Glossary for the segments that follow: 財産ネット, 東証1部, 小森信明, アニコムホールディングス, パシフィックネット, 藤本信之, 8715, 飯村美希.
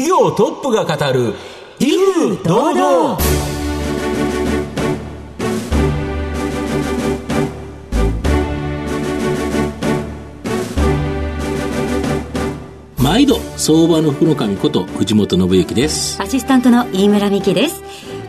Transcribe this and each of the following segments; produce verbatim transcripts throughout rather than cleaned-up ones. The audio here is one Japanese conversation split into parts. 企業トップが語る威風堂々。毎度相場の福の神こと藤本信之です。アシスタントの飯村美希です。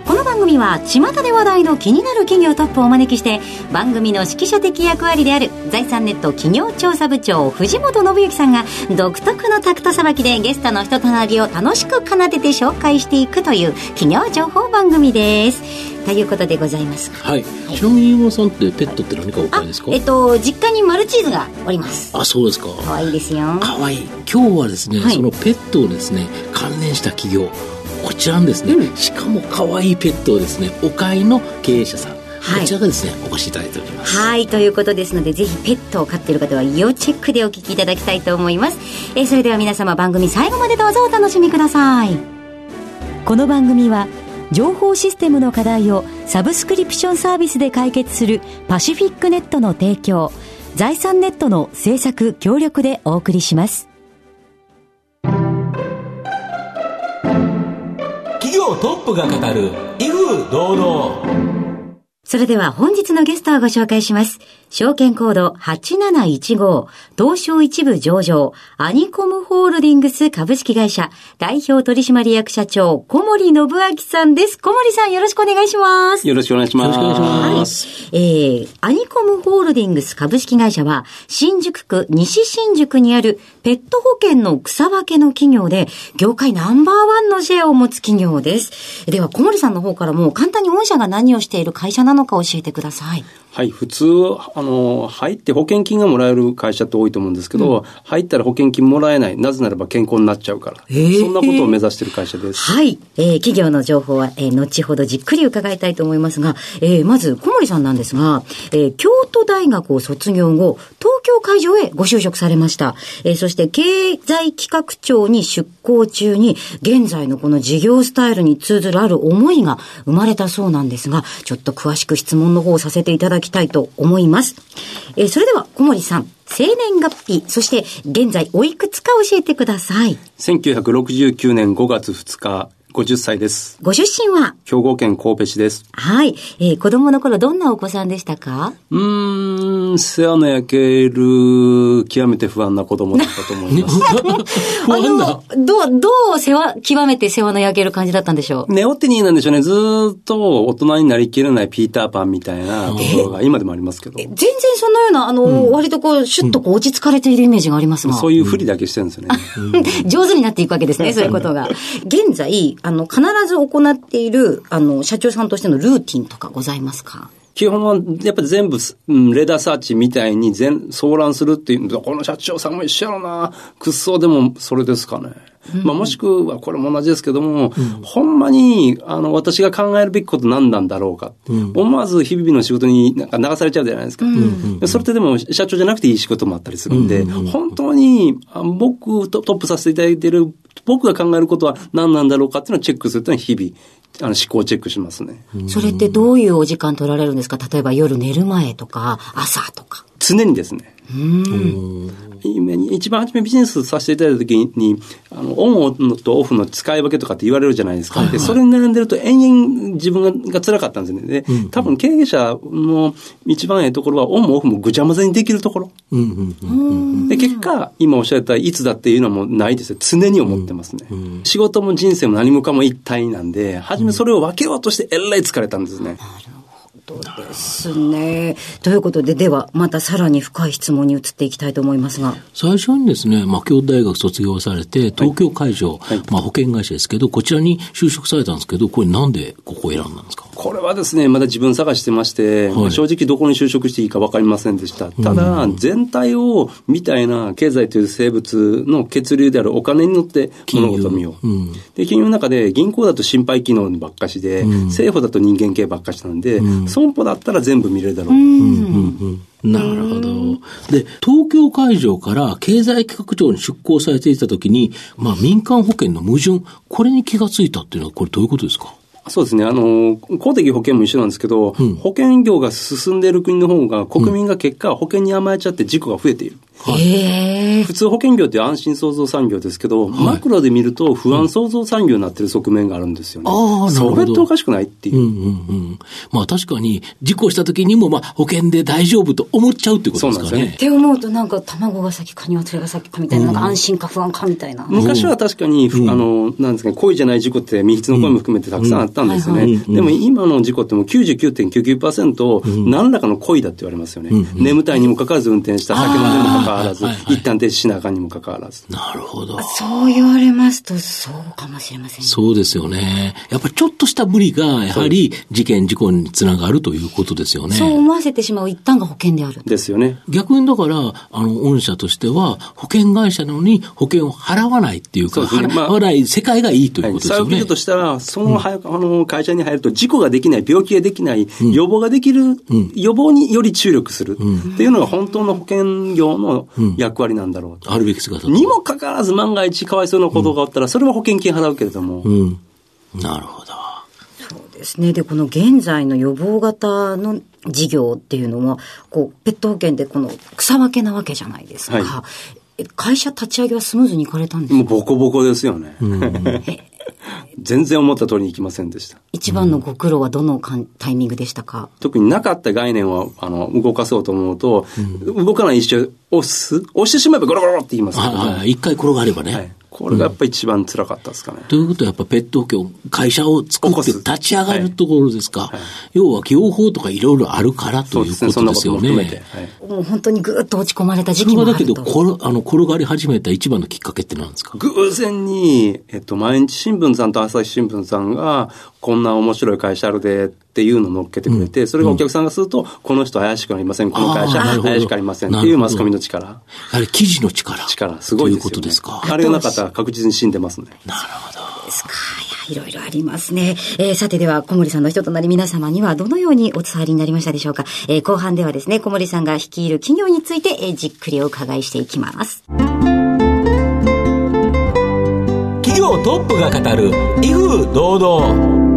この番組は巷で話題の気になる企業トップをお招きして、番組の指揮者的役割である財産ネット企業調査部長藤本信之さんが独特のタクトさばきでゲストの人となりを楽しく奏でて紹介していくという企業情報番組です。ということでございます、はいはい、ちなみに飯村さんってペットって何かお飼いですか？えっと、実家にマルチーズがおります。あ、そうですか。かわいいですよ。かわいい。今日はですね、はい、そのペットをですね関連した企業こちらのですね、うん、しかも可愛いペットをですねお飼いの経営者さん、はい、こちらがですねお越しいただいております。はい、ということですので、ぜひペットを飼っている方は要チェックでお聞きいただきたいと思います。えー、それでは皆様、番組最後までどうぞお楽しみください。この番組は情報システムの課題をサブスクリプションサービスで解決するパシフィックネットの提供、財産ネットの制作協力でお送りします。トップが語る威風堂々。それでは本日のゲストをご紹介します。証券コードはちなないちご、東証一部上場アニコムホールディングス株式会社代表取締役社長小森信明さんです。小森さん、よろしくお願いします。よろしくお願いします。はい、えー、アニコムホールディングス株式会社は新宿区西新宿にあるペット保険の草分けの企業で、業界ナンバーワンのシェアを持つ企業です。では小森さんの方からも簡単に御社が何をしている会社なのか教えてください。はい、普通あの入って保険金がもらえる会社って多いと思うんですけど、うん、入ったら保険金もらえない、なぜならば健康になっちゃうから、えー、そんなことを目指している会社です。はい、えー、企業の情報は、えー、後ほどじっくり伺いたいと思いますが、えー、まず小森さんなんですが、えー、京都大学を卒業後東京会場へご就職されました。えー、そして経済企画庁に出向中に現在のこの事業スタイルに通ずるある思いが生まれたそうなんですが、ちょっと詳しく質問の方をさせていただきたいと思います。えー、それでは小森さん、生年月日、そして現在おいくつか教えてください。せんきゅうひゃくろくじゅうきゅうねんごがつふつか、ごじゅっさいです。ご出身は兵庫県神戸市です。はい、えー、子供の頃どんなお子さんでしたか？うーん、世話の焼ける極めて不安な子供だったと思います。不安だ。あの、どうどう世話極めて世話の焼ける感じだったんでしょう？ネオテニーなんでしょうね。ずーっと大人になりきれないピーターパンみたいなところが今でもありますけど。全然そのようなあの、うん、割とこうシュッとこう落ち着かれているイメージがありますが。そういうふりだけしてるんですよね。うん、上手になっていくわけですね。そういうことが現在。あの必ず行っているあの社長さんとしてのルーティンとかございますか？基本はやっぱり全部、うん、レーダーサーチみたいに全騒乱するっていう、この社長さんも一緒やろな、くっそ、でもそれですかね。うん、まあ、もしくはこれも同じですけども、うん、ほんまにあの私が考えるべきこと何なんだろうか、うん、思わず日々の仕事になんか流されちゃうじゃないですか。うん、それってでも社長じゃなくていい仕事もあったりするんで、うん、本当に僕とトップさせていただいている僕が考えることは何なんだろうかっていうのをチェックするというのは日々あの思考をチェックしますね。うん、それってどういうお時間取られるんですか？例えば夜寝る前とか朝とか。常にですね。うーん、一番初めビジネスさせていただいたときにあのオンとオフの使い分けとかって言われるじゃないですか。はいはい、でそれに並んでると延々自分が辛かったんですよね。で、うんうん、多分経営者の一番ええところはオンもオフもぐちゃ混ぜにできるところ、うんうんうんうん、で結果今おっしゃったいつだっていうのはもうないですよ。常に思ってますね。うんうん、仕事も人生も何もかも一体なんで、初めそれを分けようとしてえらい疲れたんですね。うん、そうですね。ということで、ではまたさらに深い質問に移っていきたいと思いますが、最初にですね、まあ、京都大学卒業されて東京会場、はいはい、まあ、保険会社ですけどこちらに就職されたんですけど、これなんでここを選んだんですか？これはですね、まだ自分探してまして、はい、正直どこに就職していいか分かりませんでした。ただ、うん、全体をみたいな経済という生物の血流であるお金に乗って物事を見よう、うん、で金融の中で銀行だと心肺機能ばっかしで、うん、政府だと人間系ばっかしなんで、うん、損保だったら全部見れるだろう。うんうんうん、なるほど。で、東京会場から経済企画庁に出向されていたときに、まあ、民間保険の矛盾、これに気がついたっていうのはこれどういうことですか？そうですね、あの公的保険も一緒なんですけど、うん、保険業が進んでいる国の方が国民が結果保険に甘えちゃって事故が増えている。はい、普通保険業って安心創造産業ですけど、はい、マクロで見ると不安創造産業になってる側面があるんですよね、うん、あそれっておかしくないっていう、うんうんうん、まあ確かに事故した時にもまあ保険で大丈夫と思っちゃうってことですかね。そうなんですよね。って思うとなんか卵が先か鶏が先かみたい な,、うん、なんか安心か不安かみたいな、うん、昔は確かに、うん、あのなんですかね、故意じゃない事故って未必の故意も含めてたくさんあったんですよね、うんうんはいはい、でも今の事故ってもう きゅうじゅうきゅうてんきゅうきゅうパーセント、うん、何らかの故意だって言われますよね、うんうん、眠たいにもかかわらず運転した酒飲んでもかかわらずはいはいはい、一旦停止しなあかんにもかかわらず。なるほど。そう言われますとそうかもしれません。そうですよね。やっぱりちょっとした無理がやはり事件事故につながるということですよね。そう思わせてしまう一旦が保険であるですよね。逆にだからあの御社としては保険会社なのに保険を払わないっていうか、う、ね、払わない世界がいいということですよね。そういうことしたらその、うん、あの会社に入ると事故ができない、病気ができない、うん、予防ができる、うん、予防により注力する、うん、っていうのが本当の保険業の役割なんだろうと、うん、あるべき姿にもかかわらず万が一かわいそうなことがあったら、うん、それは保険金払うけれども、うん、なるほど。そうですね。でこの現在の予防型の事業っていうのはこうペット保険でこの草分けなわけじゃないですか、はい、会社立ち上げはスムーズにいかれたんですか。もうボコボコですよね、うん、全然思った通りにいきませんでした。一番のご苦労はどのかんタイミングでしたか。特になかった概念をあの動かそうと思うと、うん、動かない一緒押す押してしまえばゴロゴロって言いますけど、はいはい、一回転がればね、はい、これがやっぱり一番辛かったですかね、うん、ということはやっぱペット保険会社を作って立ち上がるところですか、はいはい、要は業法とかいろいろあるからということですよね。そうですね、そんなことも含めて、はい、もう本当にぐーっと落ち込まれた時期もあると。それはだけどあの転がり始めた一番のきっかけって何ですか。偶然に、えっと、毎日新聞さんと朝日新聞さんがこんな面白い会社あるでっていうのを乗っけてくれて、うん、それがお客さんがすると、うん、この人怪しくありません、この会社怪しくありませんっていうマスコミの力、やはり記事の力、力すごいですよね。ということですか。あれがなかったら確実に死んでますね。なるほど。そうですか。いや、いろいろありますね、えー、さてでは小森さんの人となり皆様にはどのようにお伝わりになりましたでしょうか。えー、後半ではですね小森さんが率いる企業について、えー、じっくりお伺いしていきます。企業トップが語る威風堂々。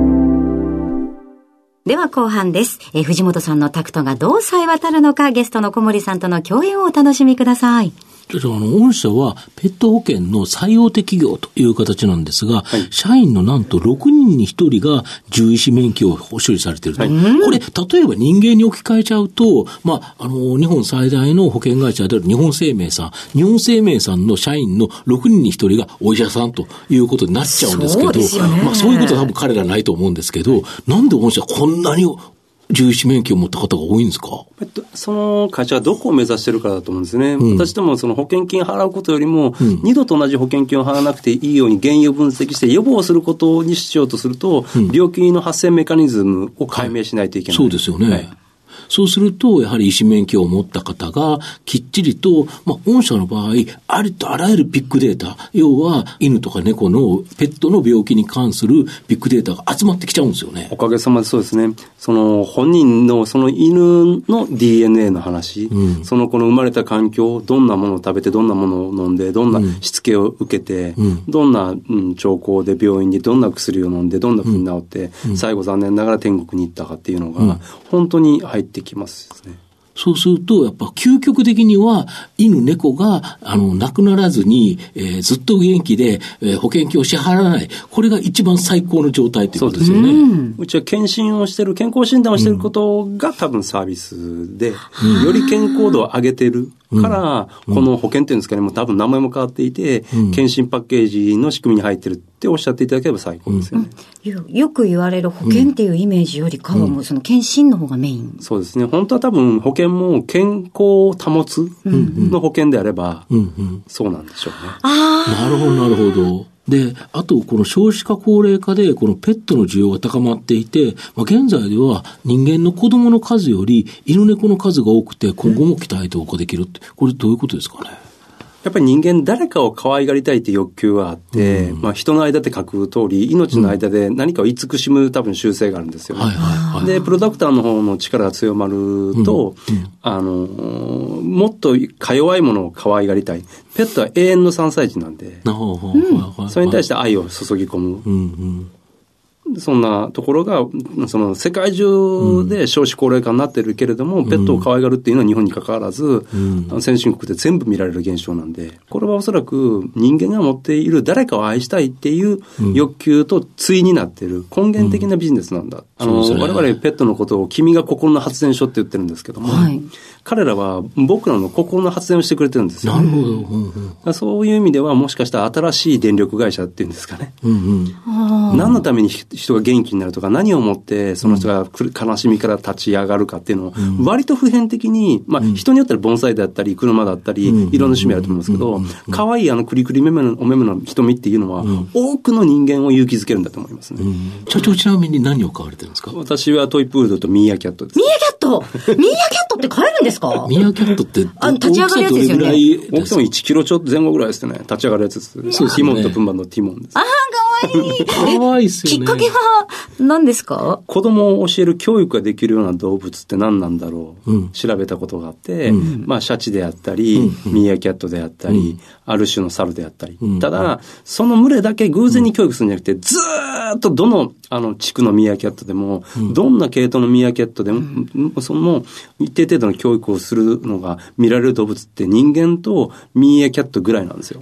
では後半です。えー、藤本さんのタクトがどうさえ渡るのか、ゲストの小森さんとの共演をお楽しみください。あの御社はペット保険の最大手企業という形なんですが、はい、社員のなんとろくにんにひとりが獣医師免許を保守されていると、はい、これ例えば人間に置き換えちゃうと、まあ、あの日本最大の保険会社である日本生命さん日本生命さんの社員のろくにんにひとりがお医者さんということになっちゃうんですけど、 そうですよね。まあ、そういうことは多分彼らないと思うんですけど、なんで御社こんなに獣医師免許を持った方が多いんですか。えっと、その会社はどこを目指してるかだと思うんですね、うん、私どもその保険金払うことよりも、うん、二度と同じ保険金を払わなくていいように原因を分析して予防することにしようとすると、うん、病気の発生メカニズムを解明しないといけない、はい、そうですよね、はい。そうするとやはり医師免許を持った方がきっちりと、まあ、御社の場合ありとあらゆるビッグデータ、要は犬とか猫のペットの病気に関するビッグデータが集まってきちゃうんですよね。おかげさまでそうですね。その本人のその犬の ディーエヌエー の話、うん、その子の生まれた環境、どんなものを食べてどんなものを飲んでどんなしつけを受けて、うん、どんな、うん、兆候で病院にどんな薬を飲んでどんな風に治って、うん、最後残念ながら天国に行ったかっていうのが、うん、本当に入ってできますですね。そうするとやっぱ究極的には犬猫があの亡くならずに、えー、ずっと元気で、えー、保険金を支払わない、これが一番最高の状態ということですよね。 う, す、うん、うちは検診をしてる、健康診断をしてることが多分サービスで、うん、より健康度を上げてるから、うん、この保険っていうんですかね、もう多分名前も変わっていて、うん、検診パッケージの仕組みに入ってるっておっしゃっていただければ最高ですよね、うん、よく言われる保険っていうイメージよりかはもうその検診の方がメイン、うんうん、そうですね。本当は多分保険も健康を保つの保険であれば、うんうん、そうなんでしょうね、うんうん、なるほどなるほど。で、あとこの少子化高齢化でこのペットの需要が高まっていて、まあ、現在では人間の子供の数より犬猫の数が多くて、今後も期待投下できるって、これどういうことですかね。やっぱり人間誰かを可愛がりたいって欲求があって、うんまあ、人の間で書く通り命の間で何かを慈しむ多分習性があるんですよね、はいはいはい、でプロダクターの方の力が強まると、うんうん、あのもっとか弱いものを可愛がりたい。ペットは永遠のさんさい児なんで、うん、それに対して愛を注ぎ込む、うんうん、そんなところがその世界中で少子高齢化になってるけれども、うん、ペットを可愛がるっていうのは日本に関わらず、うん、先進国で全部見られる現象なんで、これはおそらく人間が持っている誰かを愛したいっていう欲求と対になっている根源的なビジネスなんだ、うん、あの我々ペットのことを君が心の発電所って言ってるんですけども、はい、彼らは僕らの心の発電をしてくれてるんですよ、ね、なるほど、うんうん、そういう意味ではもしかしたら新しい電力会社っていうんですかね、うんうん、何のために人が元気になるとか何をもってその人が悲しみから立ち上がるかっていうのを割と普遍的に、まあ、人によっては盆栽だったり車だったりいろんな趣味あると思うんですけど、可愛いあのクリクリメメのお目目の瞳っていうのは多くの人間を勇気づけるんだと思いますね、うん、社長ちなみに何を買われてるんですか？私はトイプードルとミーアキャットです。ミーアキャットミーアキャットって買えるんですか？ミーアキャットってあの立ち上がるやつですよね。大きさもいちキロちょっと前後ぐらいですね。立ち上がるやつです、ね、そうですね、ティモンとプンバンのティモンです。ああかわいいかわいいっすよね。きっかけは何ですか？子供を教える教育ができるような動物って何なんだろう、うん、調べたことがあって、うん、まあシャチであったり、うん、ミーアキャットであったり、うん、ある種の猿であったり、うん、ただその群れだけ偶然に教育するんじゃなくて、うん、ずーっとどのあの地区のミーアキャットでも、うん、どんな系統のミーアキャットでも、うん、その一定程度の教育をするのが見られる動物って人間とミーアキャットぐらいなんですよ。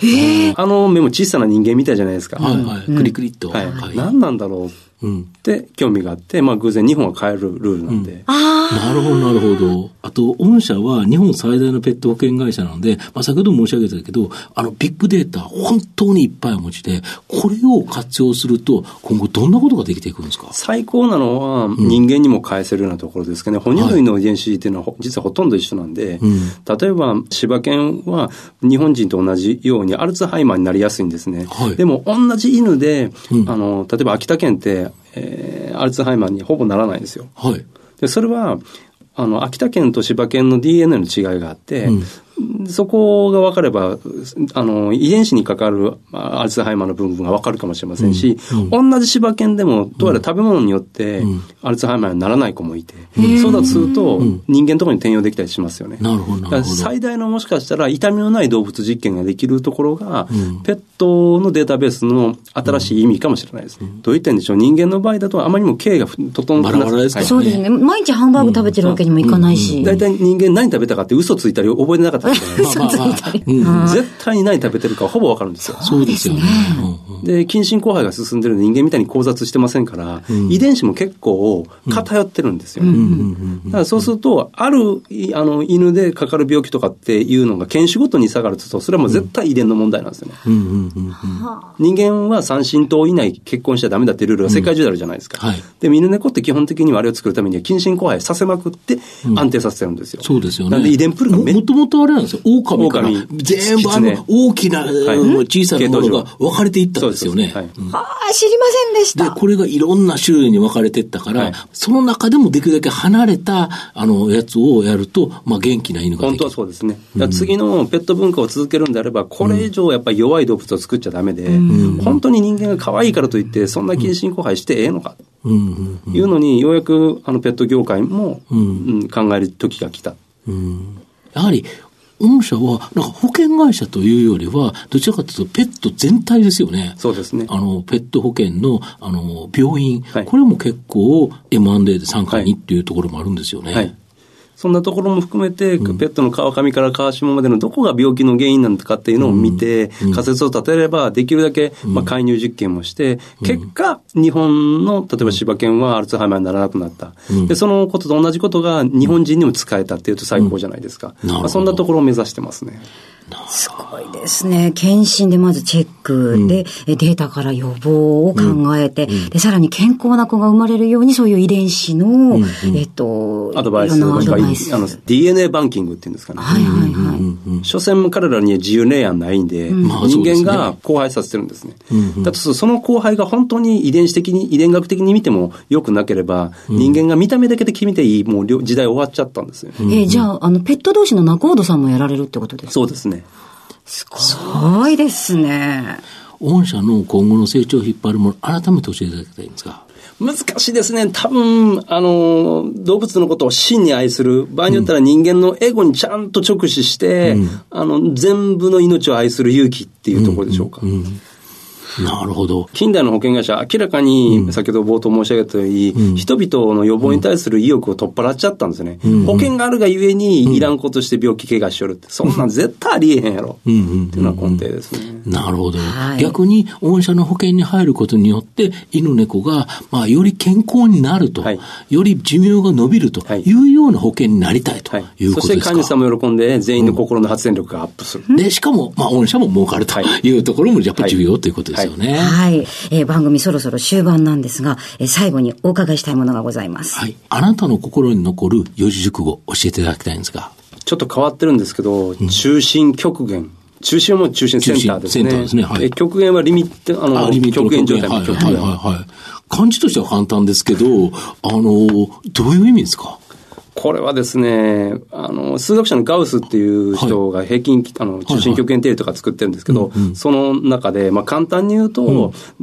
あの目も小さな人間みたいじゃないですか、はいはい、クリクリっと、はいはい、何なんだろうって興味があって、まあ、偶然日本は買えるルールなんで、うん、あなるほどなるほど。あと御社は日本最大のペット保険会社なので、まあ、先ほど申し上げたけどあのビッグデータ本当にいっぱいお持ちで、これを活用すると今後どんなことができていくんですか？最高なのは人間にも返せるようなところですけどね、うん、哺乳類の遺伝子っていうのは実はほとんど一緒なんで、はい、例えば柴犬は日本人と同じようにアルツハイマーになりやすいんですね、はい、でも同じ犬で、うん、あの例えば秋田県って、えー、アルツハイマーにほぼならないんですよ、はい、でそれはあの秋田県と柴犬の ディーエヌエー の違いがあって、うん、そこが分かればあの遺伝子に関わるアルツハイマーの部分が分かるかもしれませんし、うんうん、同じ柴犬でもどうやら食べ物によってアルツハイマーにならない子もいて、うん、そうだとすると人間のところに転用できたりしますよね。なるほどなるほど。だから最大のもしかしたら痛みのない動物実験ができるところが、うん、ペットのデータベースの新しい意味かもしれないですね、うん、どういったんでしょう。人間の場合だとあまりにも経営が整ってなくて、バラバラですからね。そうですね。毎日ハンバーグ食べてるわけにもいかないし、だいたい人間何食べたかって嘘ついたり覚えてなかった絶対に何食べてるかほぼ分かるんですよ。そうですよね。で近親交配が進んでるので人間みたいに交雑してませんから、うん、遺伝子も結構偏ってるんですよ、ね、うん、だからそうするとあるあの犬でかかる病気とかっていうのが犬種ごとに下がるとそれはもう絶対遺伝の問題なんですよね、うんうんうんうん、人間は三親等以内結婚しちゃダメだってルールが世界中であるじゃないですか、うんはい、で犬猫って基本的にはあれを作るためには近親交配させまくって安定させてるんですよ、うん、そうですよね。なんで遺伝プルがめ も, もともとあれなんですよ。狼から全部あの大きな、はい、小さなものが分かれていったんですよね、はい、うん、ああ知りませんでした。でこれがいろんな種類に分かれていったから、はい、その中でもできるだけ離れたあのやつをやると、まあ、元気な犬ができる。本当はそうですね。だ次のペット文化を続けるんであればこれ以上やっぱり弱い動物を作っちゃダメで、うん、本当に人間が可愛いからといってそんな近親交配してええのかというのにようやくあのペット業界も、うんうん、考える時が来た、うん、やはり御社はなんか保険会社というよりはどちらかというとペット全体ですよね。そうですね。あのペット保険のあの病院、はい、これも結構 エムアンドエー で参加にっていうところもあるんですよね、はいはい、そんなところも含めて、うん、ペットの川上から川下までのどこが病気の原因なのかっていうのを見て、うん、仮説を立てればできるだけ、うん、まあ、介入実験もして、うん、結果日本の例えば柴犬はアルツハイマーにならなくなった、うん、でそのことと同じことが日本人にも使えたっていうと最高じゃないですか、うん、まあ、そんなところを目指してますね。すごいですね。検診でまずチェック、うん、でデータから予防を考えて、うん、でさらに健康な子が生まれるようにそういう遺伝子の、うん、えっと、アドバイスとかあの ディーエヌエー バンキングっていうんですかね、はいはいはい、うんうん、所詮も彼らには自由恋愛ないんで、うん、人間が交配させてるんですね、うんうん、だとその交配が本当に遺伝子的に遺伝学的に見ても良くなければ、うん、人間が見た目だけで決めていいもう時代終わっちゃったんですよ、うんうん、えー、じゃあ、 あのペット同士の仲人さんもやられるってことですか？そうですね。すごいですね。御社の今後の成長を引っ張るもの改めて教えていただきたいんですが。難しいですね。多分あの動物のことを真に愛する場合によったら人間のエゴにちゃんと直視して、うん、あの全部の命を愛する勇気っていうところでしょうか、うんうんうん、なるほど。近代の保険会社は明らかに先ほど冒頭申し上げたように、うん、人々の予防に対する意欲を取っ払っちゃったんですね、うん、保険があるがゆえにいらんことして病気怪我しよるって、そんなん絶対ありえへんやろっていうのは根底ですね、うんうんうん、なるほど、はい、逆に御社の保険に入ることによって犬猫が、まあ、より健康になると、はい、より寿命が伸びるというような保険になりたいということですか、はいはい、そして患者さんも喜んで全員の心の発電力がアップする、うん、でしかも、まあ、御社も儲かるというところもやっぱり重要ということですよね、はいはいはい、えー、番組そろそろ終盤なんですが、えー、最後にお伺いしたいものがございます、はい、あなたの心に残る四字熟語教えていただきたいんですが。ちょっと変わってるんですけど、うん、中心極限、中心はもう中心センターですね。中心センターですね、はい、え極限はリミット、あの、あ、リミットの極限状態の極限、はいはいはいはい、漢字としては簡単ですけど、あのどういう意味ですか。これはですね、あの数学者のガウスっていう人が平均、はい、あの中心極限定理とか作ってるんですけど、はいはい、その中で、まあ、簡単に言うと、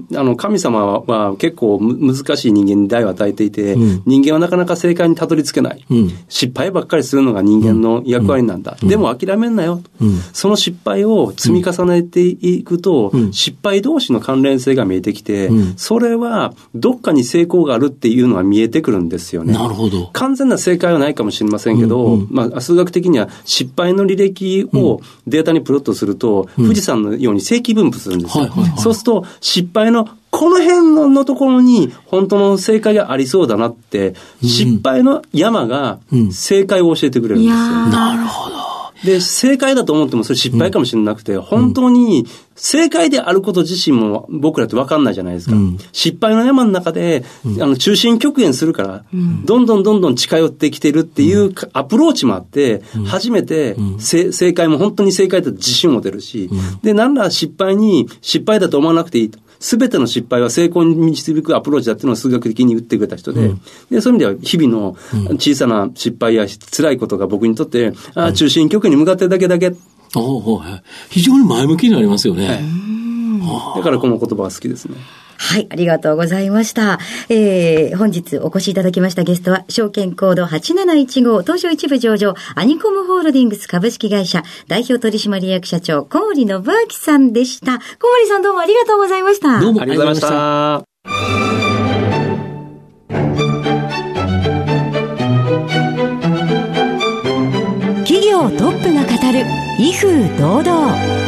うん、あの神様は結構難しい人間に代を与えていて、うん、人間はなかなか正解にたどり着けない、うん、失敗ばっかりするのが人間の役割なんだ、うん、でも諦めんなよ、うん、その失敗を積み重ねていくと、うん、失敗同士の関連性が見えてきて、うん、それはどっかに成功があるっていうのは見えてくるんですよね。なるほど。完全な正解はないかもしれませんけど、うんうん、まあ、数学的には失敗の履歴をデータにプロットすると、うん、富士山のように正規分布するんですよ、はいはいはい、そうすると失敗のこの辺 の, のところに本当の正解がありそうだなって、うん、失敗の山が正解を教えてくれるんですよ、うん、なるほど。で正解だと思ってもそれ失敗かもしれなくて、うん、本当に正解であること自身も僕らって分かんないじゃないですか、うん、失敗の山の中で、うん、あの中心極限するから、うん、どんどんどんどん近寄ってきてるっていうアプローチもあって、うん、初めて、うん、正解も本当に正解だと自信も出るし、うん、で何ら失敗に失敗だと思わなくていいと、全ての失敗は成功に導くアプローチだっていうのを数学的に言ってくれた人で、うん、でそういう意味では日々の小さな失敗や辛いことが僕にとって、うん、あ中心極限に向かってるだけだけ、おうおう、非常に前向きになりますよね、はい、だからこの言葉は好きですね。はい、ありがとうございました、えー、本日お越しいただきましたゲストは証券コードはちなないちご東証一部上場アニコムホールディングス株式会社代表取締役社長小森信明さんでした。小森さんどうもありがとうございました。どうもありがとうございました。企業トップが語る威風堂々。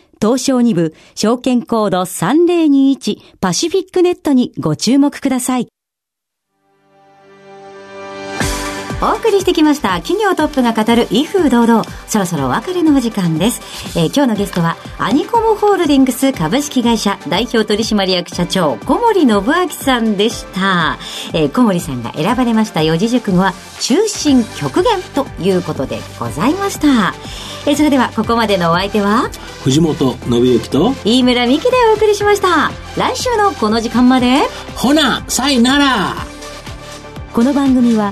東証に部証券コードさんぜろにいちパシフィックネットにご注目ください。お送りしてきました企業トップが語る威風堂々、そろそろお別れのお時間です、えー、今日のゲストはアニコムホールディングス株式会社代表取締役社長小森信明さんでした、えー、小森さんが選ばれました四字熟語は中心極限ということでございました、えー、それではここまでのお相手は藤本信之と飯村美希でお送りしました。来週のこの時間までほなさいなら。この番組は